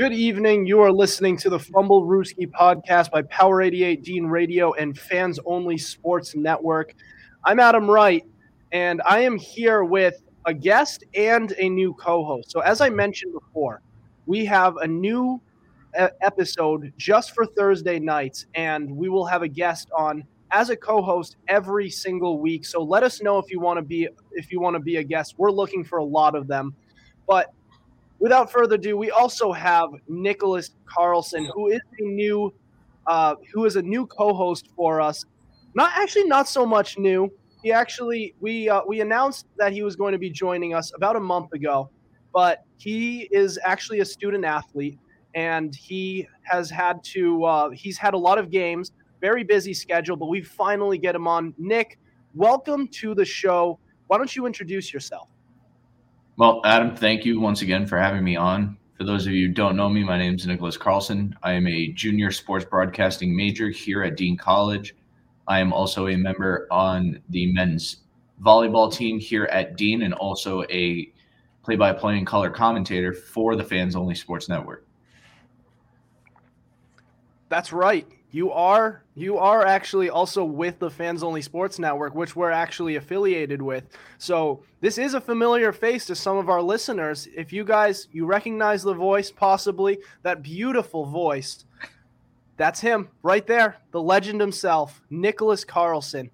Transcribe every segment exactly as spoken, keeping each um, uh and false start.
Good evening. You are listening to the Fumblerooski Podcast by Power eighty-eight Dean Radio and Fans Only Sports Network. I'm Adam Wright, and I am here with a guest and a new co-host. So as I mentioned before, we have a new episode just for Thursday nights, and we will have a guest on as a co-host every single week. So let us know if you want to be if you want to be a guest. We're looking for a lot of them. But without further ado, we also have Nick Carlson, who is a new, uh, who is a new co-host for us. Not actually, not so much new. He actually, we uh, we announced that he was going to be joining us about a month ago, but he is actually a student athlete, and he has had to, uh, he's had a lot of games, very busy schedule, but we finally get him on. Nick, welcome to the show. Why don't you introduce yourself? Well, Adam, thank you once again for having me on. For those of you who don't know me, my name is Nick Carlson. I am a junior sports broadcasting major here at Dean College. I am also a member on the men's volleyball team here at Dean and also a play-by-play and color commentator for the Fans Only Sports Network. That's right. You are you are actually also with the Fans Only Sports Network, which we're actually affiliated with. So this is a familiar face to some of our listeners. If you guys, you recognize the voice, possibly, that beautiful voice, that's him right there, the legend himself, Nick Carlson.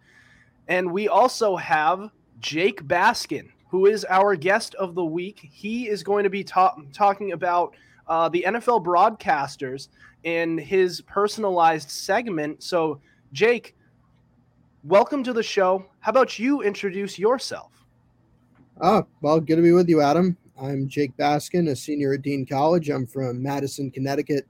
And we also have Jake Baskin, who is our guest of the week. He is going to be ta- talking about uh, the N F L broadcasters in his personalized segment. So, Jake, welcome to the show. How about you introduce yourself? Ah, well, good to be with you, Adam. I'm Jake Baskin, a senior at Dean College. I'm from Madison, Connecticut,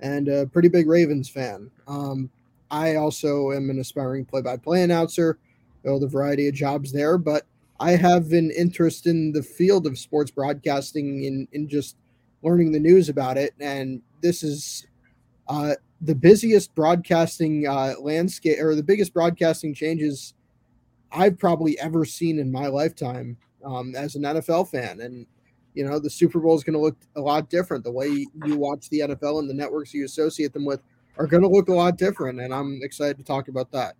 and a pretty big Ravens fan. Um, I also am an aspiring play-by-play announcer, held a variety of jobs there, but I have an interest in the field of sports broadcasting and in, in just learning the news about it, and this is Uh, the busiest broadcasting uh, landscape, or the biggest broadcasting changes I've probably ever seen in my lifetime um, as an N F L fan. And, you know, the Super Bowl is going to look a lot different. The way you watch the N F L and the networks you associate them with are going to look a lot different. And I'm excited to talk about that.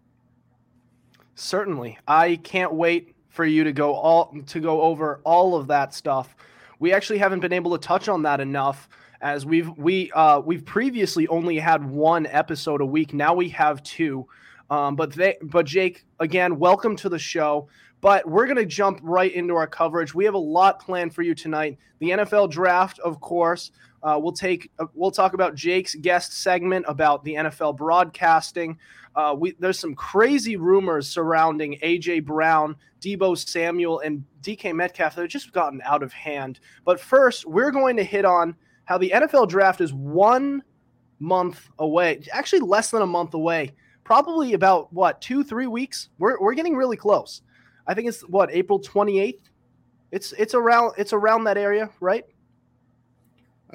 Certainly. I can't wait for you to go all to go over all of that stuff. We actually haven't been able to touch on that enough. As we've we uh, we've previously only had one episode a week, now we have two. Um, but they but Jake, again, welcome to the show. But we're gonna jump right into our coverage. We have a lot planned for you tonight. The N F L draft, of course. Uh, we'll take uh, we'll talk about Jake's guest segment about the N F L broadcasting. Uh, we there's some crazy rumors surrounding A J Brown, Deebo Samuel, and D K Metcalf. They've just gotten out of hand. But first, we're going to hit on how the N F L draft is one month away, actually less than a month away, probably about, what, two, three weeks? We're we're getting really close. I think it's, what, April twenty-eighth? It's it's around it's around that area, right?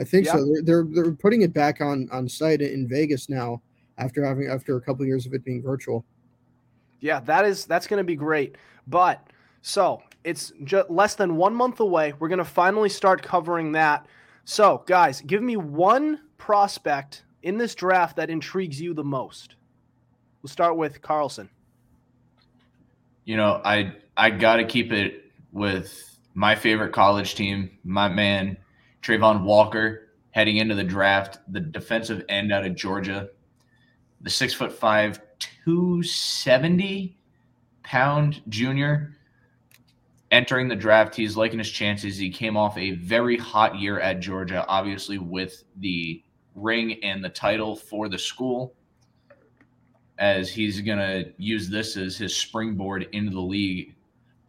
I think yeah. so. They're, they're they're putting it back on, on site in Vegas now after having after a couple of years of it being virtual. Yeah, that is that's going to be great. But so it's just less than one month away. We're going to finally start covering that. So, guys, give me one prospect in this draft that intrigues you the most. We'll start with Carlson. You know, I I got to keep it with my favorite college team, my man, Trayvon Walker, heading into the draft, the defensive end out of Georgia, the six foot five, two hundred seventy pound junior. Entering the draft, he's liking his chances. He came off a very hot year at Georgia, obviously with the ring and the title for the school, as he's going to use this as his springboard into the league.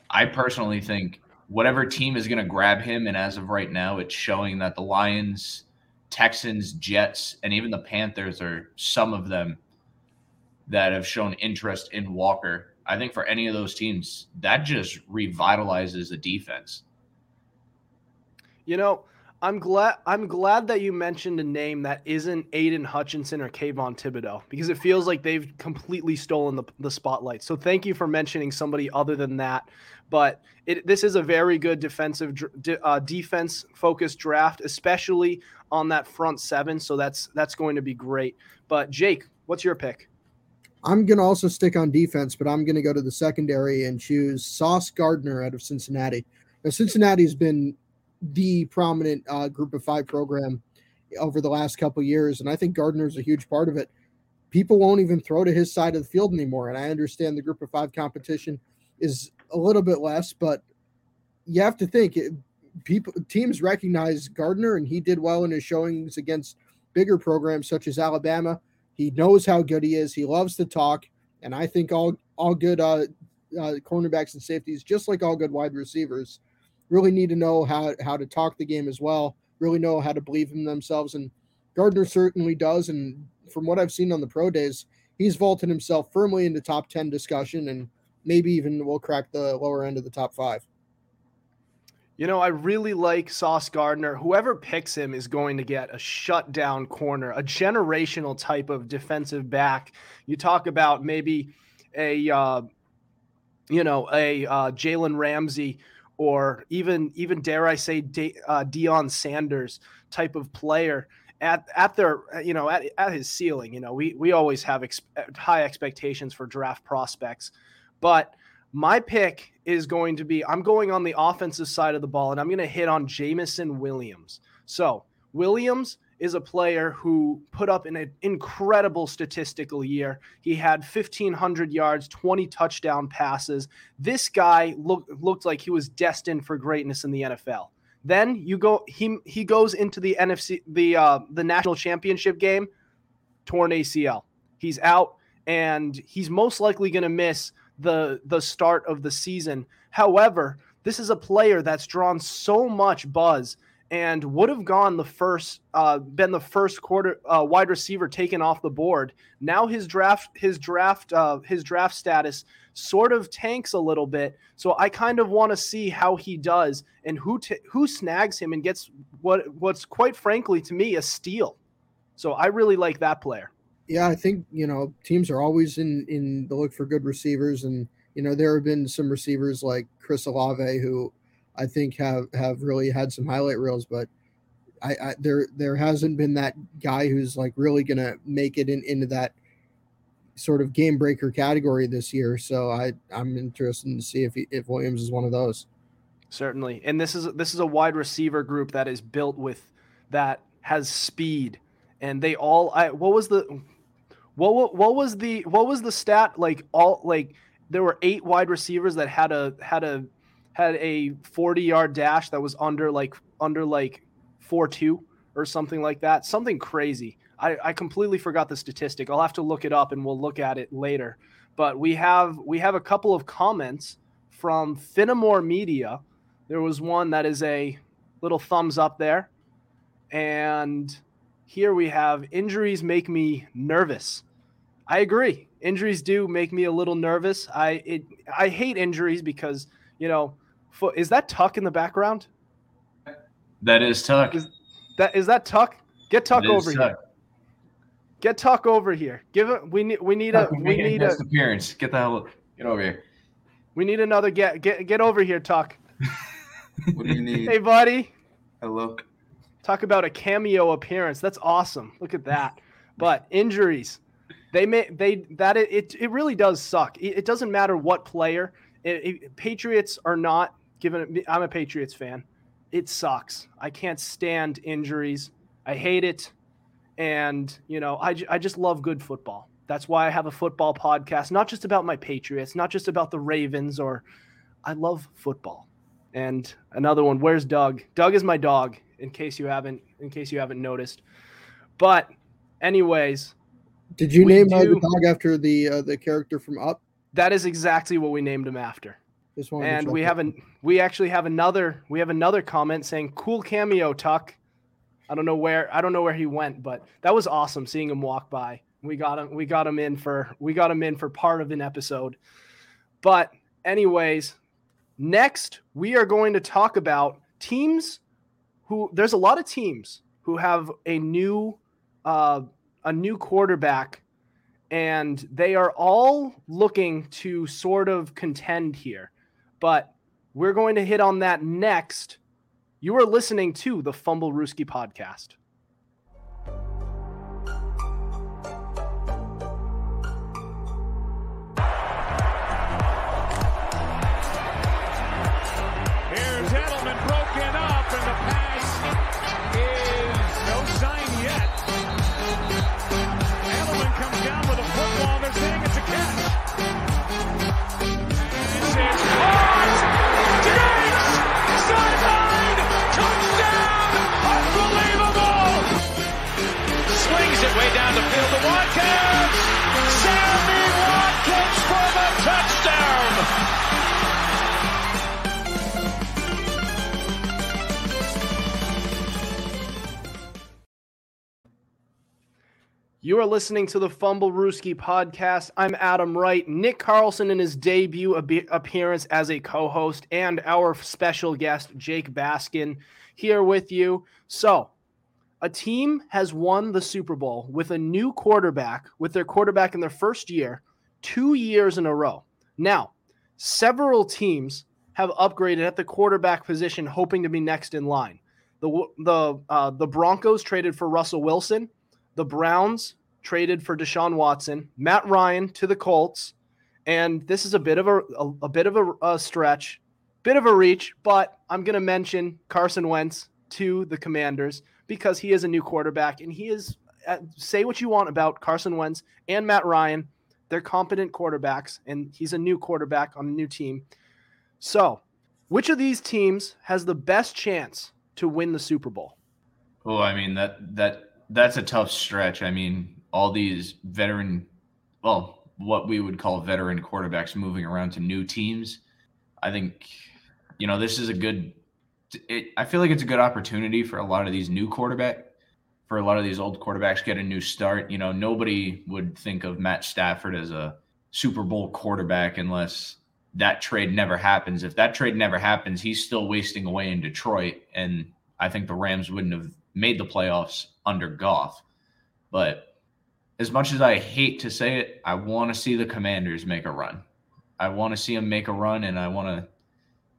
I personally think whatever team is going to grab him, and as of right now, it's showing that the Lions, Texans, Jets, and even the Panthers are some of them that have shown interest in Walker. I think for any of those teams, that just revitalizes the defense. You know, I'm glad I'm glad that you mentioned a name that isn't Aiden Hutchinson or Kayvon Thibodeau, because it feels like they've completely stolen the, the spotlight. So thank you for mentioning somebody other than that. But it, this is a very good defensive uh, defense-focused draft, especially on that front seven. So that's that's going to be great. But, Jake, what's your pick? I'm going to also stick on defense, but I'm going to go to the secondary and choose Sauce Gardner out of Cincinnati. Now, Cincinnati's been – the prominent uh, group of five program over the last couple of years. And I think Gardner's a huge part of it. People won't even throw to his side of the field anymore. And I understand the group of five competition is a little bit less, but you have to think it, people, teams recognize Gardner, and he did well in his showings against bigger programs such as Alabama. He knows how good he is. He loves to talk. And I think all, all good uh, uh, cornerbacks and safeties, just like all good wide receivers, really need to know how, how to talk the game as well, really know how to believe in themselves. And Gardner certainly does. And from what I've seen on the pro days, he's vaulted himself firmly into top ten discussion, and maybe even will crack the lower end of the top five. You know, I really like Sauce Gardner. Whoever picks him is going to get a shutdown corner, a generational type of defensive back. You talk about maybe a, uh, you know, a uh, Jalen Ramsey, or even, even dare I say, De, uh, Deion Sanders type of player at at their, you know, at, at his ceiling. You know, we we always have ex- high expectations for draft prospects, but my pick is going to be, I'm going on the offensive side of the ball, and I'm going to hit on Jameson Williams. So Williams is a player who put up an incredible statistical year. He had fifteen hundred yards, twenty touchdown passes. This guy look, looked like he was destined for greatness in the N F L. Then you go, he he goes into the N F C, the uh, the national championship game, torn A C L. He's out, and he's most likely going to miss the the start of the season. However, this is a player that's drawn so much buzz, and would have gone the first, uh, been the first quarter uh, wide receiver taken off the board. Now his draft, his draft, uh, his draft status sort of tanks a little bit. So I kind of want to see how he does and who t- who snags him and gets what what's quite frankly to me a steal. So I really like that player. Yeah, I think you know teams are always in in the look for good receivers, and you know there have been some receivers like Chris Olave who I think have, have really had some highlight reels, but I, I there there hasn't been that guy who's like really going to make it in, into that sort of game breaker category this year. So I I'm interested to see if he, if Williams is one of those. Certainly, and this is this is a wide receiver group that is built with that has speed, and they all. I what was the what what, what was the what was the stat like all like there were eight wide receivers that had a had a. had a forty-yard dash that was under like under like four two or something like that, something crazy. I, I completely forgot the statistic. I'll have to look it up, and we'll look at it later. But we have we have a couple of comments from Finamore Media. There was one that is a little thumbs up there. And here we have injuries make me nervous. I agree. Injuries do make me a little nervous. I it I hate injuries because, you know, is that Tuck in the background? That is Tuck. Is that is that Tuck? Get Tuck over Tuck. here. Get Tuck over here. Give it. We need. We need Tuck a. We need a appearance. Get the hell. Get over here. We need another. Get get get over here, Tuck. What do you need? Hey, buddy. Hello. Talk about a cameo appearance. That's awesome. Look at that. But injuries, they may they that it it, it really does suck. It, it doesn't matter what player. It, it, Patriots are not given. I'm a Patriots fan. It sucks. I can't stand injuries. I hate it. And, you know, I, I just love good football. That's why I have a football podcast, not just about my Patriots, not just about the Ravens, or I love football. And another one, where's Doug? Doug is my dog, in case you haven't, in case you haven't noticed. But anyways, did you name do, uh, the dog after the, uh, the character from Up? That is exactly what we named him after. And we have an, we actually have another we have another comment saying cool cameo Tuck. I don't know where I don't know where he went, but that was awesome seeing him walk by. We got him we got him in for we got him in for part of an episode. But anyways, next we are going to talk about teams who there's a lot of teams who have a new uh, a new quarterback, and they are all looking to sort of contend here. But we're going to hit on that next. You are listening to the Fumblerooski Podcast. You are listening to the Fumblerooski Podcast. I'm Adam Wright. Nick Carlson in his debut ab- appearance as a co-host, and our special guest, Jake Baskin, here with you. So, a team has won the Super Bowl with a new quarterback, with their quarterback in their first year, two years in a row. Now, several teams have upgraded at the quarterback position, hoping to be next in line. The, the, uh, the Broncos traded for Russell Wilson. The Browns traded for Deshaun Watson, Matt Ryan to the Colts, and this is a bit of a, a, a bit of a, a stretch, bit of a reach, but I'm going to mention Carson Wentz to the Commanders because he is a new quarterback, and he is, uh, say what you want about Carson Wentz and Matt Ryan, they're competent quarterbacks, and he's a new quarterback on a new team. So, which of these teams has the best chance to win the Super Bowl? Oh, I mean, that that... That's a tough stretch. I mean, all these veteran, well, what we would call veteran quarterbacks moving around to new teams. I think, you know, this is a good, it, I feel like it's a good opportunity for a lot of these new quarterback, for a lot of these old quarterbacks get a new start. You know, nobody would think of Matt Stafford as a Super Bowl quarterback unless that trade never happens. If that trade never happens, he's still wasting away in Detroit. And I think the Rams wouldn't have made the playoffs under Goff. But as much as I hate to say it, I want to see the Commanders make a run. I want to see them make a run, and I want to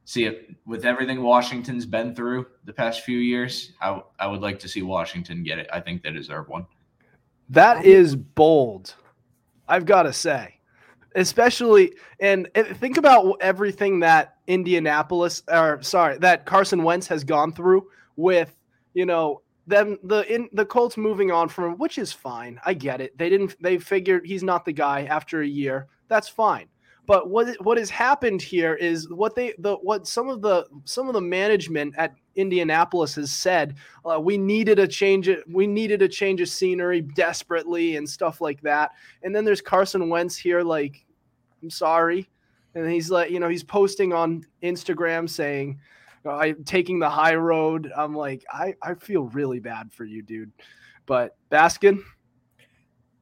see it with everything Washington's been through the past few years. I, I would like to see Washington get it. I think they deserve one. That is bold, I've got to say. Especially, and think about everything that Indianapolis, or sorry, that Carson Wentz has gone through with, you know, them the in the Colts moving on from him, which is fine. I get it. They didn't. They figured he's not the guy after a year. That's fine. But what what has happened here is what they the what some of the some of the management at Indianapolis has said. Uh, we needed a change. We needed a change of scenery desperately and stuff like that. And then there's Carson Wentz here. Like, I'm sorry. And he's like, you know, he's posting on Instagram saying, I taking the high road. I'm like, I, I feel really bad for you, dude. But Baskin,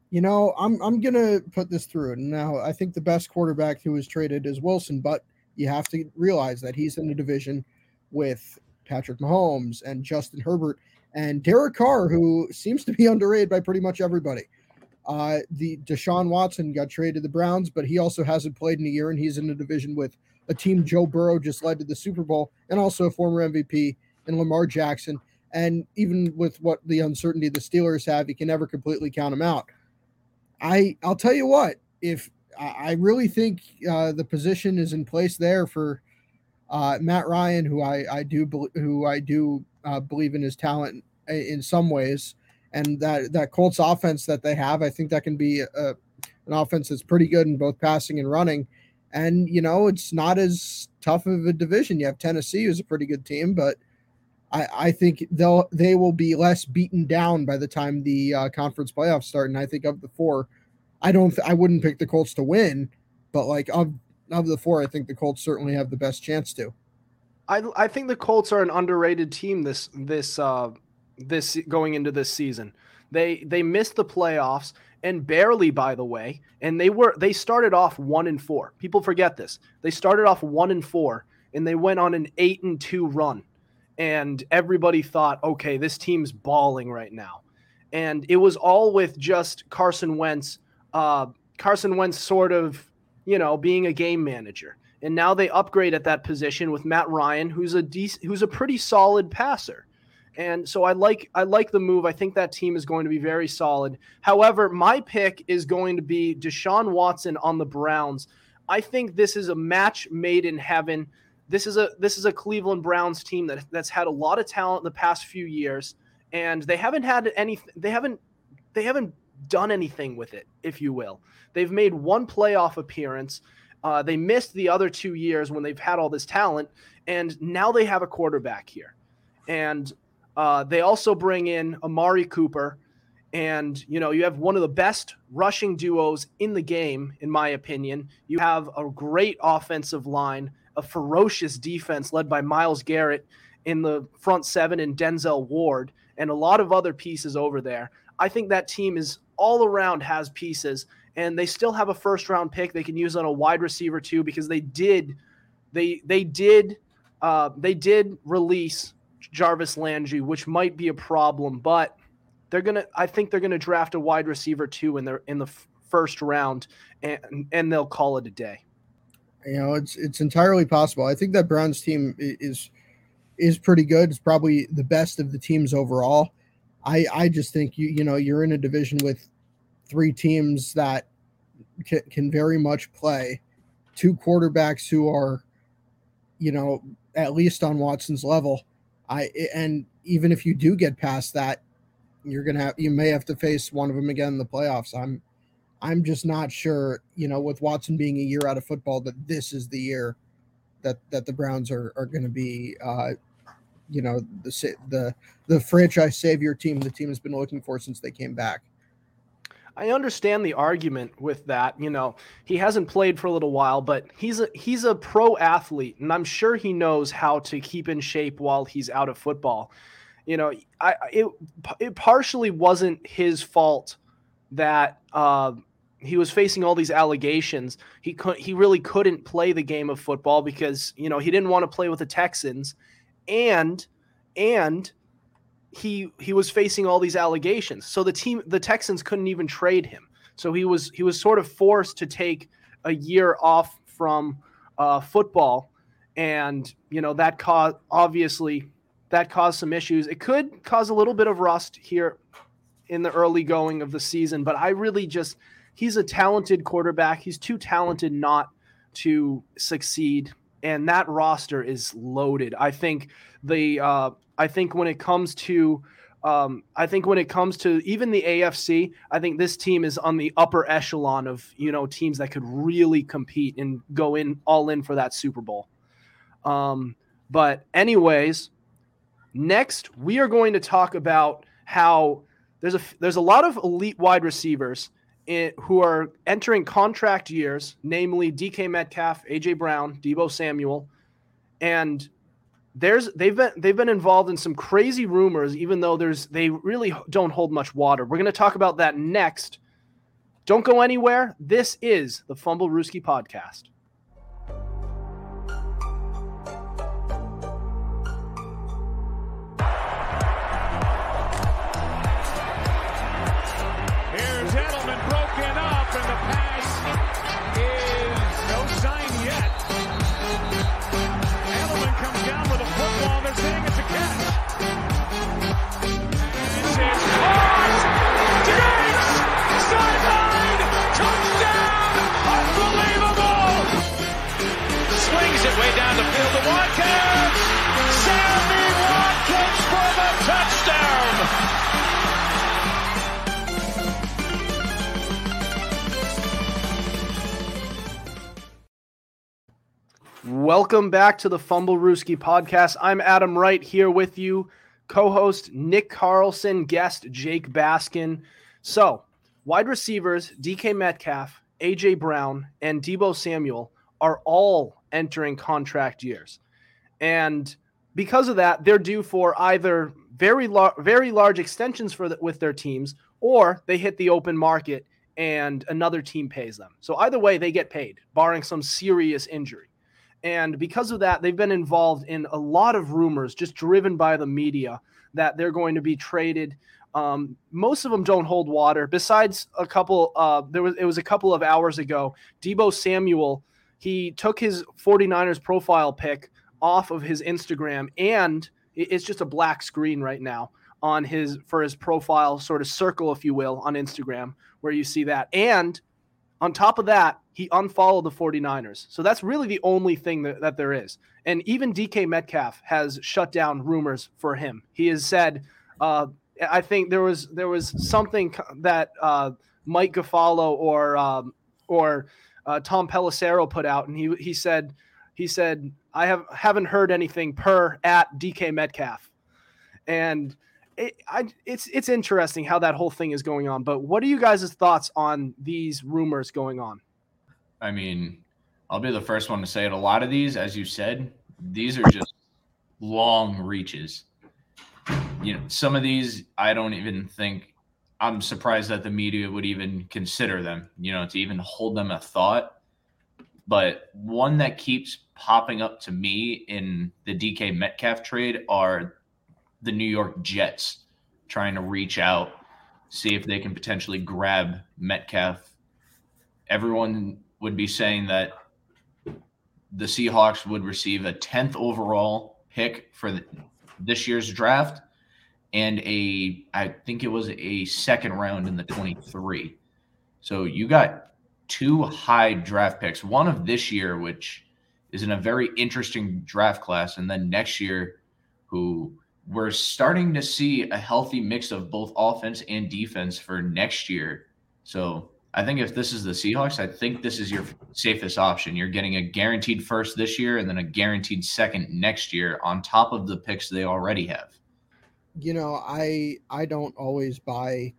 you know, I'm I'm gonna put this through. Now, I think the best quarterback who was traded is Wilson, but you have to realize that he's in a division with Patrick Mahomes and Justin Herbert and Derek Carr, who seems to be underrated by pretty much everybody. Uh, the Deshaun Watson got traded to the Browns, but he also hasn't played in a year, and he's in a division with a team Joe Burrow just led to the Super Bowl, and also a former M V P in Lamar Jackson. And even with what the uncertainty the Steelers have, you can never completely count them out. I, I'll tell you what, if I really think uh, the position is in place there for uh, Matt Ryan, who I, I do who I do uh, believe in his talent in some ways, and that, that Colts offense that they have, I think that can be a, an offense that's pretty good in both passing and running. And, you know, it's not as tough of a division. You have Tennessee, who's a pretty good team, but I, I think they'll they will be less beaten down by the time the uh, conference playoffs start. And I think of the four, I don't th- I wouldn't pick the Colts to win, but like of of the four, I think the Colts certainly have the best chance to. I I think the Colts are an underrated team this this uh, this going into this season. They they missed the playoffs. And barely, by the way, and they were they started off one and four. People forget this. They started off one and four, and they went on an eight and two run, and everybody thought, okay, this team's balling right now. And it was all with just Carson Wentz, uh, Carson Wentz sort of, you know, being a game manager. And now they upgrade at that position with Matt Ryan, who's a dec- who's a pretty solid passer. And so I like I like the move. I think that team is going to be very solid. However, my pick is going to be Deshaun Watson on the Browns. I think this is a match made in heaven. This is a this is a Cleveland Browns team that that's had a lot of talent in the past few years, and they haven't had any they haven't they haven't done anything with it, if you will. They've made one playoff appearance. Uh, they missed the other two years when they've had all this talent, and now they have a quarterback here. And Uh, they also bring in Amari Cooper, and, you know, you have one of the best rushing duos in the game, in my opinion. You have a great offensive line, a ferocious defense led by Myles Garrett in the front seven and Denzel Ward, and a lot of other pieces over there. I think that team is all around has pieces, and they still have a first-round pick they can use on a wide receiver too, because they did, they they did, uh, they did release Jarvis Landry, which might be a problem, but they're gonna. I think they're gonna draft a wide receiver too in their in the f- first round, and and they'll call it a day. You know, it's it's entirely possible. I think that Browns team is is pretty good. It's probably the best of the teams overall. I I just think you you know you're in a division with three teams that can, can very much play, two quarterbacks who are, you know, at least on Watson's level. I, and even if you do get past that, you're going to have, you may have to face one of them again in the playoffs. I'm, I'm just not sure, you know, with Watson being a year out of football, that this is the year that, that the Browns are, are going to be, uh, you know, the, the, the franchise savior team, the team has been looking for since they came back. I understand the argument with that. You know, he hasn't played for a little while, but he's a, he's a pro athlete, and I'm sure he knows how to keep in shape while he's out of football. You know, I, it, it partially wasn't his fault that uh, he was facing all these allegations. He could, he really couldn't play the game of football because, you know, he didn't want to play with the Texans, and, and, he he was facing all these allegations. So the team, the Texans couldn't even trade him. So he was he was sort of forced to take a year off from uh, football. And, you know, that caused, obviously, that caused some issues. It could cause a little bit of rust here in the early going of the season. But I really just, he's a talented quarterback. He's too talented not to succeed. And that roster is loaded. I think the uh, I think when it comes to, um, I think when it comes to even the A F C, I think this team is on the upper echelon of, you know, teams that could really compete and go in all in for that Super Bowl. Um, but anyways, next we are going to talk about how there's a there's a lot of elite wide receivers in, who are entering contract years, namely D K Metcalf, A J Brown, Deebo Samuel, and There's they've been they've been involved in some crazy rumors, even though there's they really don't hold much water. We're going to talk about that next. Don't go anywhere. This is the Fumblerooski Podcast. Here's Edelman broken up, and the pass is no sign yet. Comes down with a football. They're saying it's a catch. It's caught. Diggs! Sideline! Touchdown! Unbelievable! Swings it way down the field to Watkins. Sammy Watkins for the touchdown. Welcome back to the Fumblerooski Podcast. I'm Adam Wright here with you, co-host Nick Carlson, guest Jake Baskin. So, wide receivers D K Metcalf, A J Brown, and Deebo Samuel are all entering contract years. And because of that, they're due for either very lar- very large extensions for the- with their teams, or they hit the open market and another team pays them. So either way, they get paid, barring some serious injury. And because of that, they've been involved in a lot of rumors just driven by the media that they're going to be traded. Um, most of them don't hold water. Besides a couple, uh, there was it was a couple of hours ago, Deebo Samuel, he took his 49ers profile pic off of his Instagram, and it's just a black screen right now on his for his profile sort of circle, if you will, on Instagram where you see that. And on top of that, he unfollowed the 49ers. So that's really the only thing that, that there is. And even D K Metcalf has shut down rumors for him. He has said, uh, I think there was there was something that uh, Mike Garafolo or um, or uh, Tom Pelissero put out, and he he said he said I have haven't heard anything per at D K Metcalf, and it, I, it's it's interesting how that whole thing is going on. But what are you guys' thoughts on these rumors going on? I mean, I'll be the first one to say it. A lot of these, as you said, these are just long reaches. You know, some of these, I don't even think I'm surprised that the media would even consider them, you know, to even hold them a thought. But one that keeps popping up to me in the D K Metcalf trade are the New York Jets trying to reach out, see if they can potentially grab Metcalf. Everyone would be saying that the Seahawks would receive a tenth overall pick for the, this year's draft and a, I think it was a second round in the twenty-three. So you got two high draft picks, one of this year, which is in a very interesting draft class. And then next year, who we're starting to see a healthy mix of both offense and defense for next year. So I think if this is the Seahawks, I think this is your safest option. You're getting a guaranteed first this year and then a guaranteed second next year on top of the picks they already have. You know, I I don't always buy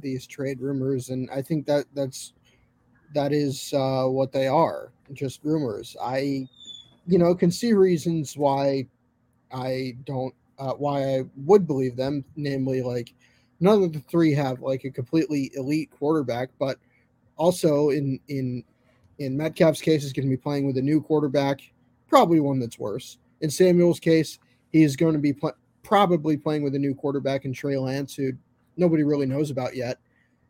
these trade rumors, and I think that that's that is uh, what they are, just rumors. I, you know, can see reasons why I don't uh, why I would believe them, namely like none of the three have like a completely elite quarterback, but also in in in Metcalf's case, is going to be playing with a new quarterback, probably one that's worse. In Samuel's case, he is going to be pl- probably playing with a new quarterback in Trey Lance, who nobody really knows about yet.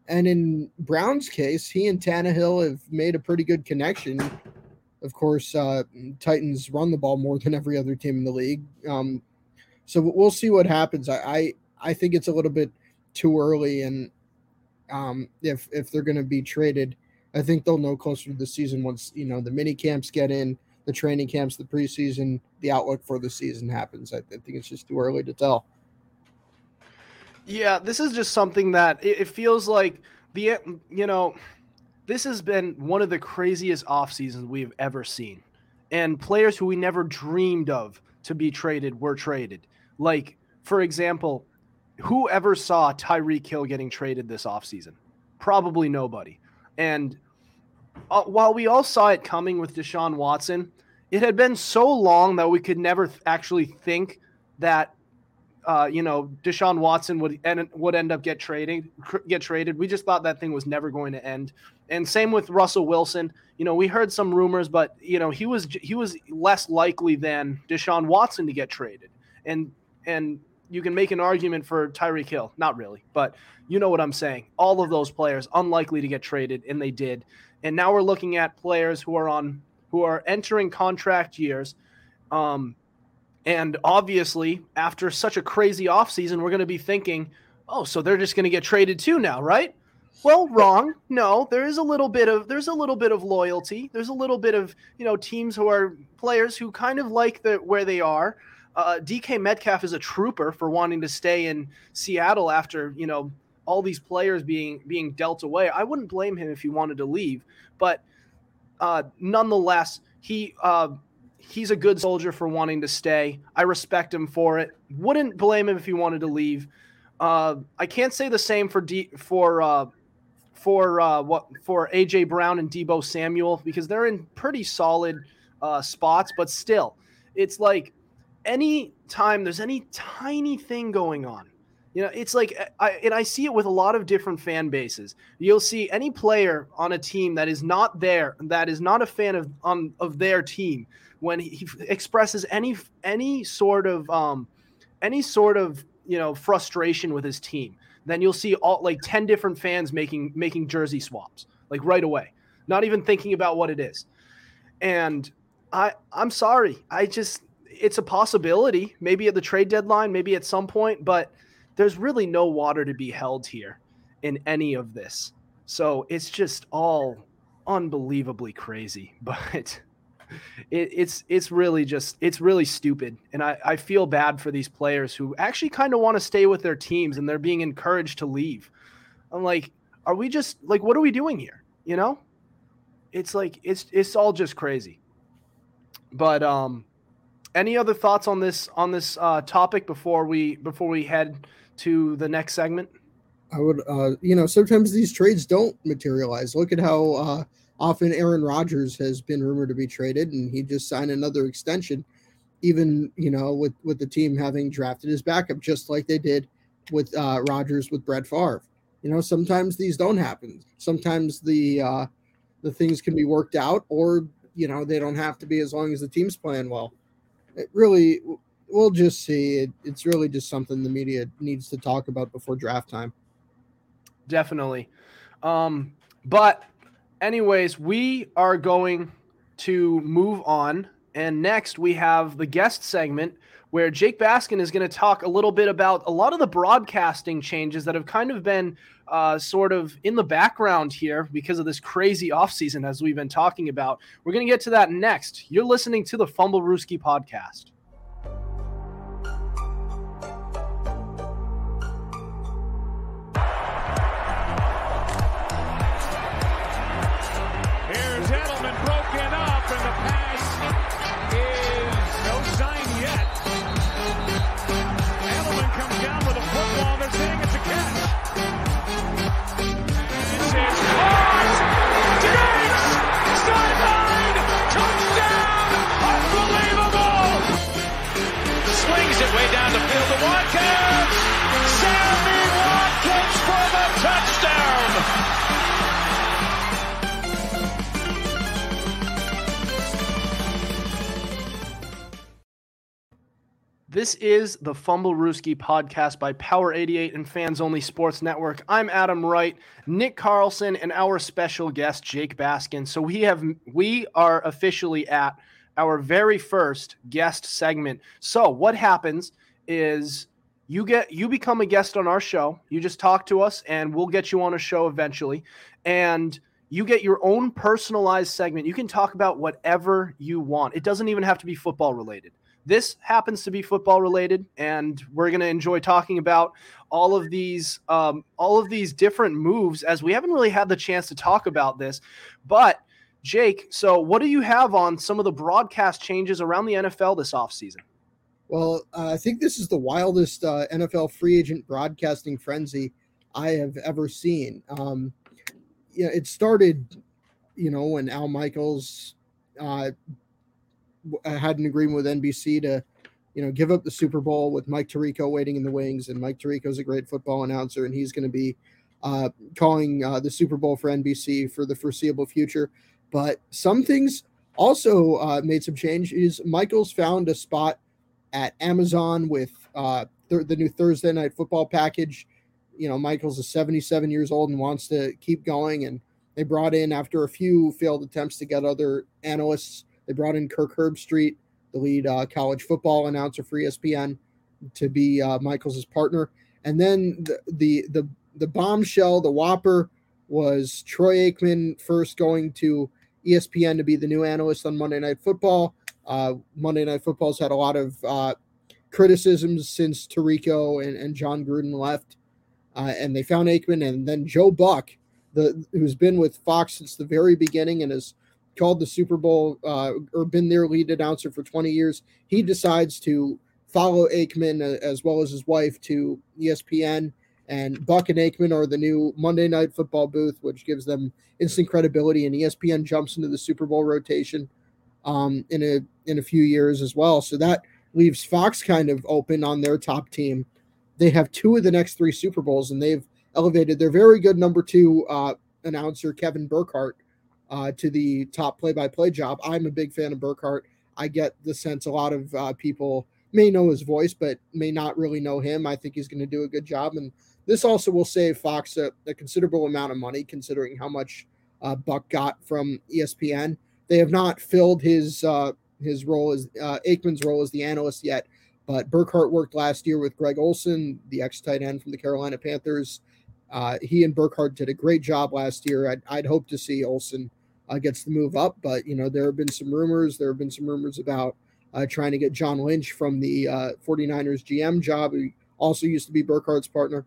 And in Brown's case, he and Tannehill have made a pretty good connection. Of course, uh, Titans run the ball more than every other team in the league. Um, so we'll see what happens. I, I I think it's a little bit too early, and um, if if they're going to be traded, I think they'll know closer to the season once, you know, the mini camps get in, the training camps, the preseason, the outlook for the season happens. I, I think it's just too early to tell. Yeah, this is just something that it, it feels like the, you know, this has been one of the craziest off seasons we've ever seen, and players who we never dreamed of to be traded were traded. Like, for example, whoever saw Tyreek Hill getting traded this offseason? Probably nobody. And uh, while we all saw it coming with Deshaun Watson, it had been so long that we could never th- actually think that, uh, you know, Deshaun Watson would end, would end up get trading, cr- get traded. We just thought that thing was never going to end. And same with Russell Wilson. You know, we heard some rumors, but, you know, he was he was less likely than Deshaun Watson to get traded. And and you can make an argument for Tyreek Hill. Not really, but you know what I'm saying. All of those players unlikely to get traded, and they did. And now we're looking at players who are on who are entering contract years. Um, and obviously, after such a crazy offseason, we're going to be thinking, oh, so they're just going to get traded too now, right? Well, wrong. No, there is a little bit of there's a little bit of loyalty. There's a little bit of, you know, teams who are players who kind of like the where they are. Uh, D K Metcalf is a trooper for wanting to stay in Seattle after, you know, all these players being being dealt away. I wouldn't blame him if he wanted to leave, but uh, nonetheless, he uh, he's a good soldier for wanting to stay. I respect him for it. Wouldn't blame him if he wanted to leave. Uh, I can't say the same for D, for uh, for uh, what for A J Brown and Deebo Samuel, because they're in pretty solid uh, spots, but still, it's like, any time there's any tiny thing going on, You know, it's like, I, and I see it with a lot of different fan bases. You'll see any player on a team that is not there, that is not a fan of um, of their team, when he expresses any any sort of um, any sort of you know frustration with his team, then you'll see all like ten different fans making making jersey swaps like right away, not even thinking about what it is. And I I'm sorry, I just it's a possibility. Maybe at the trade deadline, maybe at some point, but there's really no water to be held here in any of this. So it's just all unbelievably crazy, but it, it's, it's really just, it's really stupid. And I, I feel bad for these players who actually kind of want to stay with their teams and they're being encouraged to leave. I'm like, are we just like, what are we doing here? You know, it's like, it's, it's all just crazy. But, um, any other thoughts on this on this uh, topic before we before we head to the next segment? I would, uh, you know, sometimes these trades don't materialize. Look at how uh, often Aaron Rodgers has been rumored to be traded, and he just signed another extension, even you know with, with the team having drafted his backup, just like they did with uh, Rodgers with Brett Favre. You know, sometimes these don't happen. Sometimes the uh, the things can be worked out, or you know they don't have to be as long as the team's playing well. It really, we'll just see. It, it's really just something the media needs to talk about before draft time. Definitely. Um, but anyways, we are going to move on. And next we have the guest segment where Jake Baskin is going to talk a little bit about a lot of the broadcasting changes that have kind of been uh, sort of in the background here because of this crazy offseason, as we've been talking about. We're going to get to that next. You're listening to the Fumblerooski Podcast. This is the Fumblerooski Podcast by Power eighty-eight and Fans Only Sports Network. I'm Adam Wright, Nick Carlson, and our special guest, Jake Baskin. So we have we are officially at our very first guest segment. So what happens is you get you become a guest on our show. You just talk to us, and we'll get you on a show eventually. And you get your own personalized segment. You can talk about whatever you want. It doesn't even have to be football related. This happens to be football related, and we're going to enjoy talking about all of these um, all of these different moves, as we haven't really had the chance to talk about this. But, Jake, so what do you have on some of the broadcast changes around the N F L this offseason? Well, uh, I think this is the wildest uh, N F L free agent broadcasting frenzy I have ever seen. Um, you know, it started, you know, when Al Michaels uh, – had an agreement with N B C to, you know, give up the Super Bowl with Mike Tirico waiting in the wings. And Mike Tirico's a great football announcer, and he's going to be uh, calling uh, the Super Bowl for N B C for the foreseeable future. But some things also uh, made some change. Is Michaels found a spot at Amazon with uh, th- the new Thursday Night Football package. You know, Michaels is seventy-seven years old and wants to keep going. And they brought in, after a few failed attempts to get other analysts, they brought in Kirk Herbstreit, the lead uh, college football announcer for E S P N, to be uh, Michaels' partner. And then the, the the the bombshell, the whopper, was Troy Aikman first going to E S P N to be the new analyst on Monday Night Football. Uh, Monday Night Football's had a lot of uh, criticisms since Tirico and, and John Gruden left, uh, and they found Aikman. And then Joe Buck, the who's been with Fox since the very beginning and is called the Super Bowl uh, or been their lead announcer for twenty years. He decides to follow Aikman uh, as well as his wife to E S P N, and Buck and Aikman are the new Monday Night Football booth, which gives them instant credibility. And E S P N jumps into the Super Bowl rotation um, in a, in a few years as well. So that leaves Fox kind of open on their top team. They have two of the next three Super Bowls, and they've elevated their very good number two uh, announcer, Kevin Burkhardt, uh, to the top play-by-play job. I'm a big fan of Burkhardt. I get the sense a lot of uh, people may know his voice, but may not really know him. I think he's going to do a good job. And this also will save Fox a, a considerable amount of money, considering how much uh, Buck got from E S P N. They have not filled his uh, his role as uh, Aikman's role as the analyst yet, but Burkhardt worked last year with Greg Olson, the ex-tight end from the Carolina Panthers. Uh, he and Burkhardt did a great job last year. I'd, I'd hope to see Olson uh, gets the move up, but you know there have been some rumors. There have been some rumors about uh, trying to get John Lynch from the uh, 49ers G M job, who also used to be Burkhardt's partner.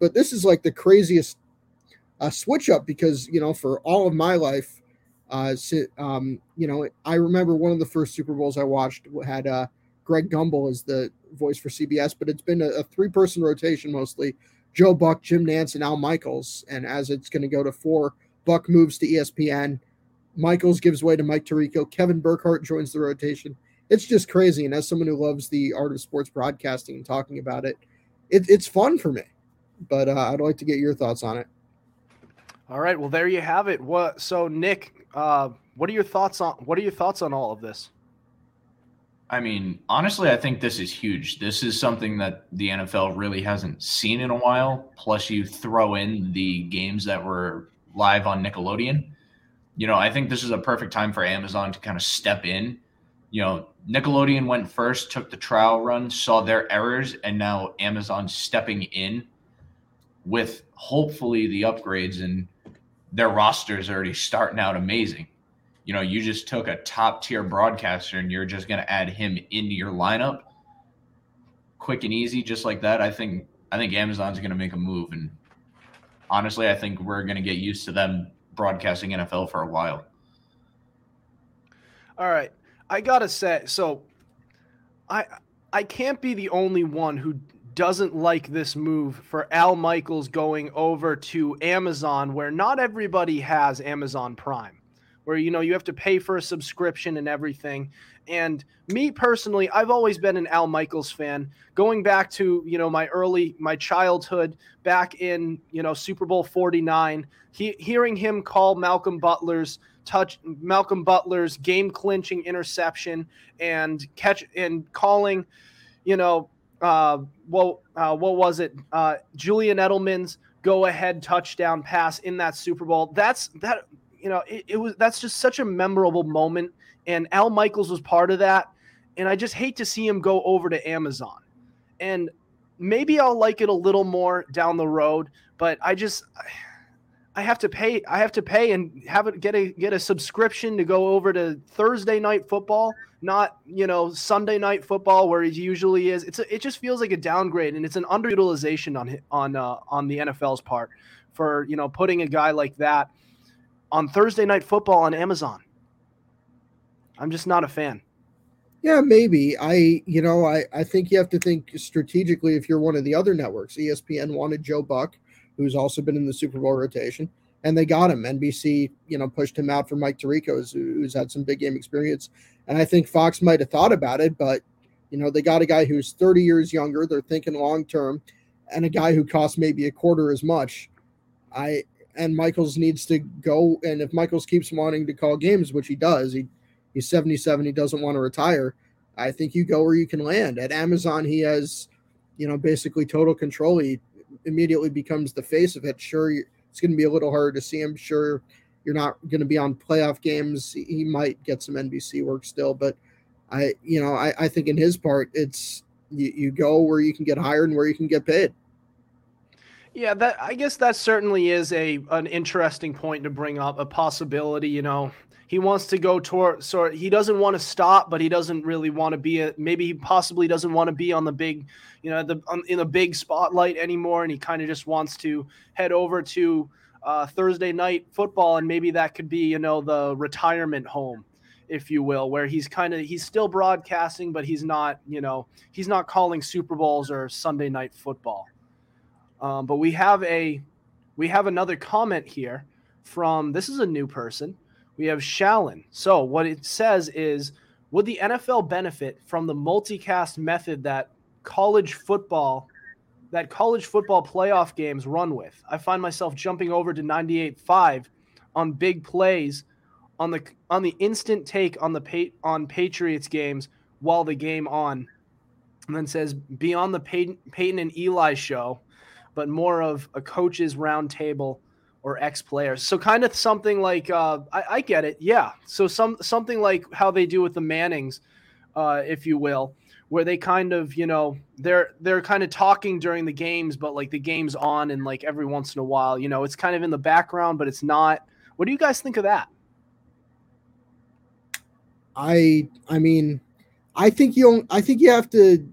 But this is like the craziest uh, switch up because, you know, for all of my life, uh, um, you know, I remember one of the first Super Bowls I watched had uh, Greg Gumbel as the voice for C B S, but it's been a, a three-person rotation mostly. Joe Buck, Jim Nance, and Al Michaels. And as it's going to go to four, Buck moves to E S P N. Michaels gives way to Mike Tirico. Kevin Burkhardt joins the rotation. It's just crazy. And as someone who loves the art of sports broadcasting and talking about it, it it's fun for me. But uh, I'd like to get your thoughts on it. All right. Well, there you have it. What, so, Nick, uh, what are your thoughts on what are your thoughts on all of this? I mean, honestly, I think this is huge. This is something that the N F L really hasn't seen in a while. Plus, you throw in the games that were live on Nickelodeon. You know, I think this is a perfect time for Amazon to kind of step in. You know, Nickelodeon went first, took the trial run, saw their errors, and now Amazon's stepping in with hopefully the upgrades, and their roster's already starting out amazing. You know, you just took a top tier broadcaster and you're just going to add him into your lineup quick and easy. Just like that. I think, I think Amazon's going to make a move. And honestly, I think we're going to get used to them broadcasting N F L for a while. All right. I got to say, so I, I can't be the only one who doesn't like this move for Al Michaels going over to Amazon, where not everybody has Amazon Prime, where, you know, you have to pay for a subscription and everything. And me personally, I've always been an Al Michaels fan, going back to, you know, my early, my childhood back in, you know, Super Bowl forty-nine, he, hearing him call Malcolm Butler's touch, Malcolm Butler's game clinching interception and catch and calling, you know, Uh, well, uh, what was it? Uh, Julian Edelman's go-ahead touchdown pass in that Super Bowl. That's that. You know, it, it was. That's just such a memorable moment, and Al Michaels was part of that. And I just hate to see him go over to Amazon. And maybe I'll like it a little more down the road, but I just, I have to pay. I have to pay and have it get a get a subscription to go over to Thursday Night Football. Not, you know, Sunday Night Football where it usually is. It's a, it just feels like a downgrade, and it's an underutilization on on uh, on the N F L's part for, you know, putting a guy like that on Thursday Night Football on Amazon. I'm just not a fan. Yeah, maybe I you know I I think you have to think strategically if you're one of the other networks. E S P N wanted Joe Buck, who's also been in the Super Bowl rotation, and they got him. N B C, you know, pushed him out for Mike Tirico, who's, who's had some big game experience. And I think Fox might have thought about it, but, you know, they got a guy who's thirty years younger. They're thinking long term, and a guy who costs maybe a quarter as much. I and Michaels needs to go. And if Michaels keeps wanting to call games, which he does, he he's seventy-seven. He doesn't want to retire. I think you go where you can land. At Amazon, he has, you know, basically total control. He immediately becomes the face of it. Sure, you it's going to be a little harder to see him. Sure, you're not going to be on playoff games. He might get some N B C work still, but I, you know, I, I think in his part, it's you, you go where you can get hired and where you can get paid. Yeah, that I guess that certainly is a an interesting point to bring up, a possibility. You know, he wants to go toward, so he doesn't want to stop, but he doesn't really want to be a, maybe he possibly doesn't want to be on the big, you know, the on, in the big spotlight anymore, and he kind of just wants to head over to uh, Thursday Night Football, and maybe that could be, you know, the retirement home, if you will, where he's kind of he's still broadcasting, but he's not, you know, he's not calling Super Bowls or Sunday Night Football. Um, but we have a, we have another comment here from, this is a new person. We have Shallon. So what it says is, would the N F L benefit from the multicast method that college football that college football playoff games run with. I find myself jumping over to ninety-eight point five on big plays on the on the instant take on the pa- on Patriots games while the game on. And then says, beyond the Peyton, Peyton and Eli show, but more of a coach's round table or ex-players. So kind of something like, uh, I, I get it, yeah. So some something like how they do with the Mannings, uh, if you will, where they kind of, you know, they're they're kind of talking during the games, but like the game's on and like every once in a while, you know, it's kind of in the background, but it's not. What do you guys think of that? I I mean, I think you I think you have to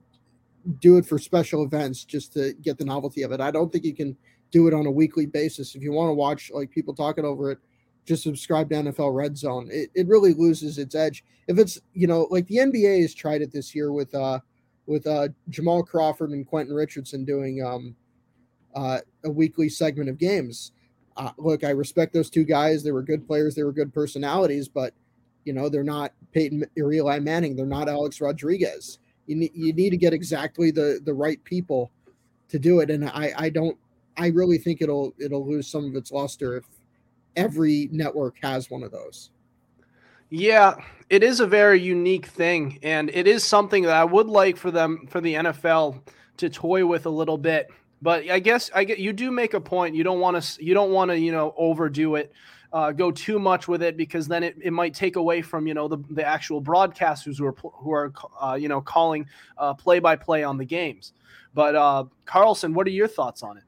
do it for special events just to get the novelty of it. I don't think you can do it on a weekly basis. If you want to watch like people talking over it, just subscribe to N F L Red Zone. It it really loses its edge. If it's, you know, like the N B A has tried it this year with uh with uh Jamal Crawford and Quentin Richardson doing um uh a weekly segment of games. Uh, look, I respect those two guys. They were good players. They were good personalities. But you know, they're not Peyton or Eli Manning. They're not Alex Rodriguez. You need you need to get exactly the the right people to do it. And I I don't I really think it'll it'll lose some of its luster if every network has one of those. Yeah, it is a very unique thing, and it is something that I would like for them, for the N F L to toy with a little bit. But I guess I get, you do make a point. You don't want to you don't want to, you know, overdo it, uh, go too much with it, because then it, it might take away from, you know, the, the actual broadcasters who are who are uh, you know, calling uh, play-by-play on the games. But uh, Carlson, what are your thoughts on it?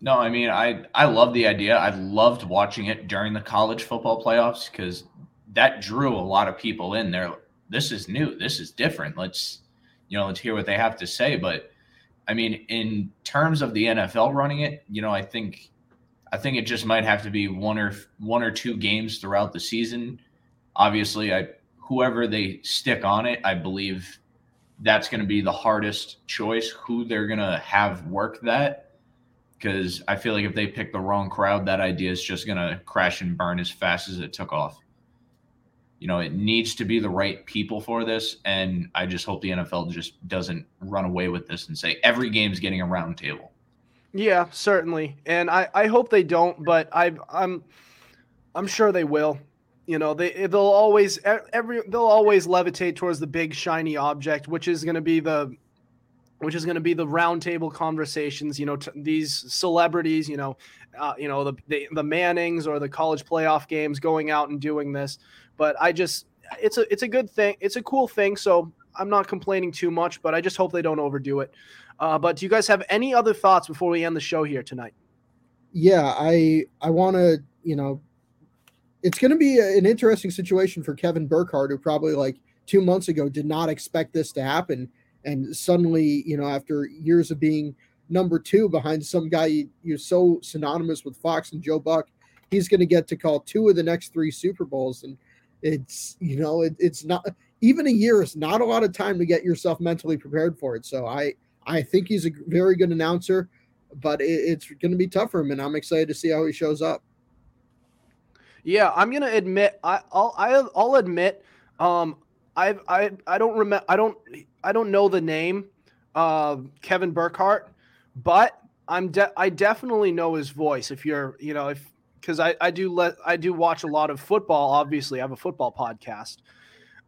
No, I mean, I, I love the idea. I loved watching it during the college football playoffs because that drew a lot of people in there. This is new. This is different. Let's, you know, let's hear what they have to say. But I mean, in terms of the N F L running it, you know, I think, I think it just might have to be one or one or two games throughout the season. Obviously, I, whoever they stick on it, I believe that's going to be the hardest choice, who they're going to have work that. Because I feel like if they pick the wrong crowd, that idea is just going to crash and burn as fast as it took off. You know, it needs to be the right people for this, and I just hope the N F L just doesn't run away with this and say every game's getting a round table. Yeah, certainly, and I, I hope they don't, but I I'm I'm sure they will. You know, they they'll always every they'll always levitate towards the big shiny object, which is going to be the which is going to be the roundtable conversations, you know, t- these celebrities, you know, uh, you know, the, the the Mannings or the college playoff games going out and doing this. But I just, it's a it's a good thing. It's a cool thing. So I'm not complaining too much, but I just hope they don't overdo it. Uh, but do you guys have any other thoughts before we end the show here tonight? Yeah, I I want to, you know, it's going to be a, an interesting situation for Kevin Burkhardt, who probably like two months ago did not expect this to happen. And suddenly, you know, after years of being number two behind some guy you, you're so synonymous with, Fox and Joe Buck, he's going to get to call two of the next three Super Bowls. And it's, you know, it, it's not even a year is not a lot of time to get yourself mentally prepared for it. So I, I think he's a very good announcer, but it, it's going to be tough for him. And I'm excited to see how he shows up. Yeah, I'm going to admit, I, I'll, I'll, I'll admit, um, I've, I, I don't remember. I don't, I don't know the name of uh, Kevin Burkhardt, but I'm de- I definitely know his voice. If you're, you know, if, cause I, I do let, I do watch a lot of football. Obviously I have a football podcast.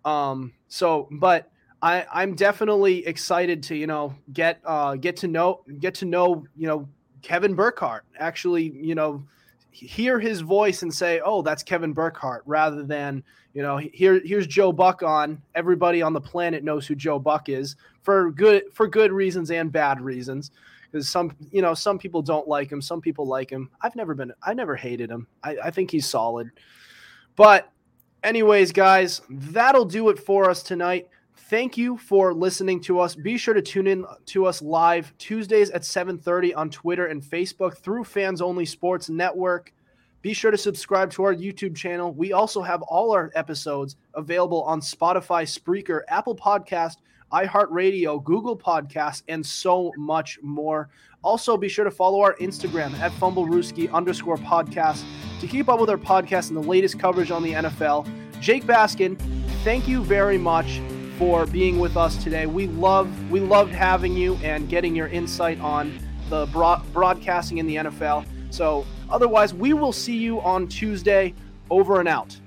Um, so, but I, I'm definitely excited to, you know, get, uh, get to know, get to know, you know, Kevin Burkhardt, actually, you know, hear his voice and say, oh, that's Kevin Burkhardt, rather than, you know, here, here's Joe Buck on. Everybody on the planet knows who Joe Buck is for good, for good reasons and bad reasons. Because some, you know, some people don't like him. Some people like him. I've never been, I never hated him. I, I think he's solid. But anyways, guys, that'll do it for us tonight. Thank you for listening to us. Be sure to tune in to us live Tuesdays at seven thirty on Twitter and Facebook through Fans Only Sports Network. Be sure to subscribe to our YouTube channel. We also have all our episodes available on Spotify, Spreaker, Apple Podcast, iHeartRadio, Google Podcasts, and so much more. Also, be sure to follow our Instagram at Fumblerooski underscore podcast to keep up with our podcast and the latest coverage on the N F L. Jake Baskin, thank you very much for being with us today. We love, we loved having you and getting your insight on the broad- broadcasting in the N F L. So otherwise, we will see you on Tuesday. Over and out.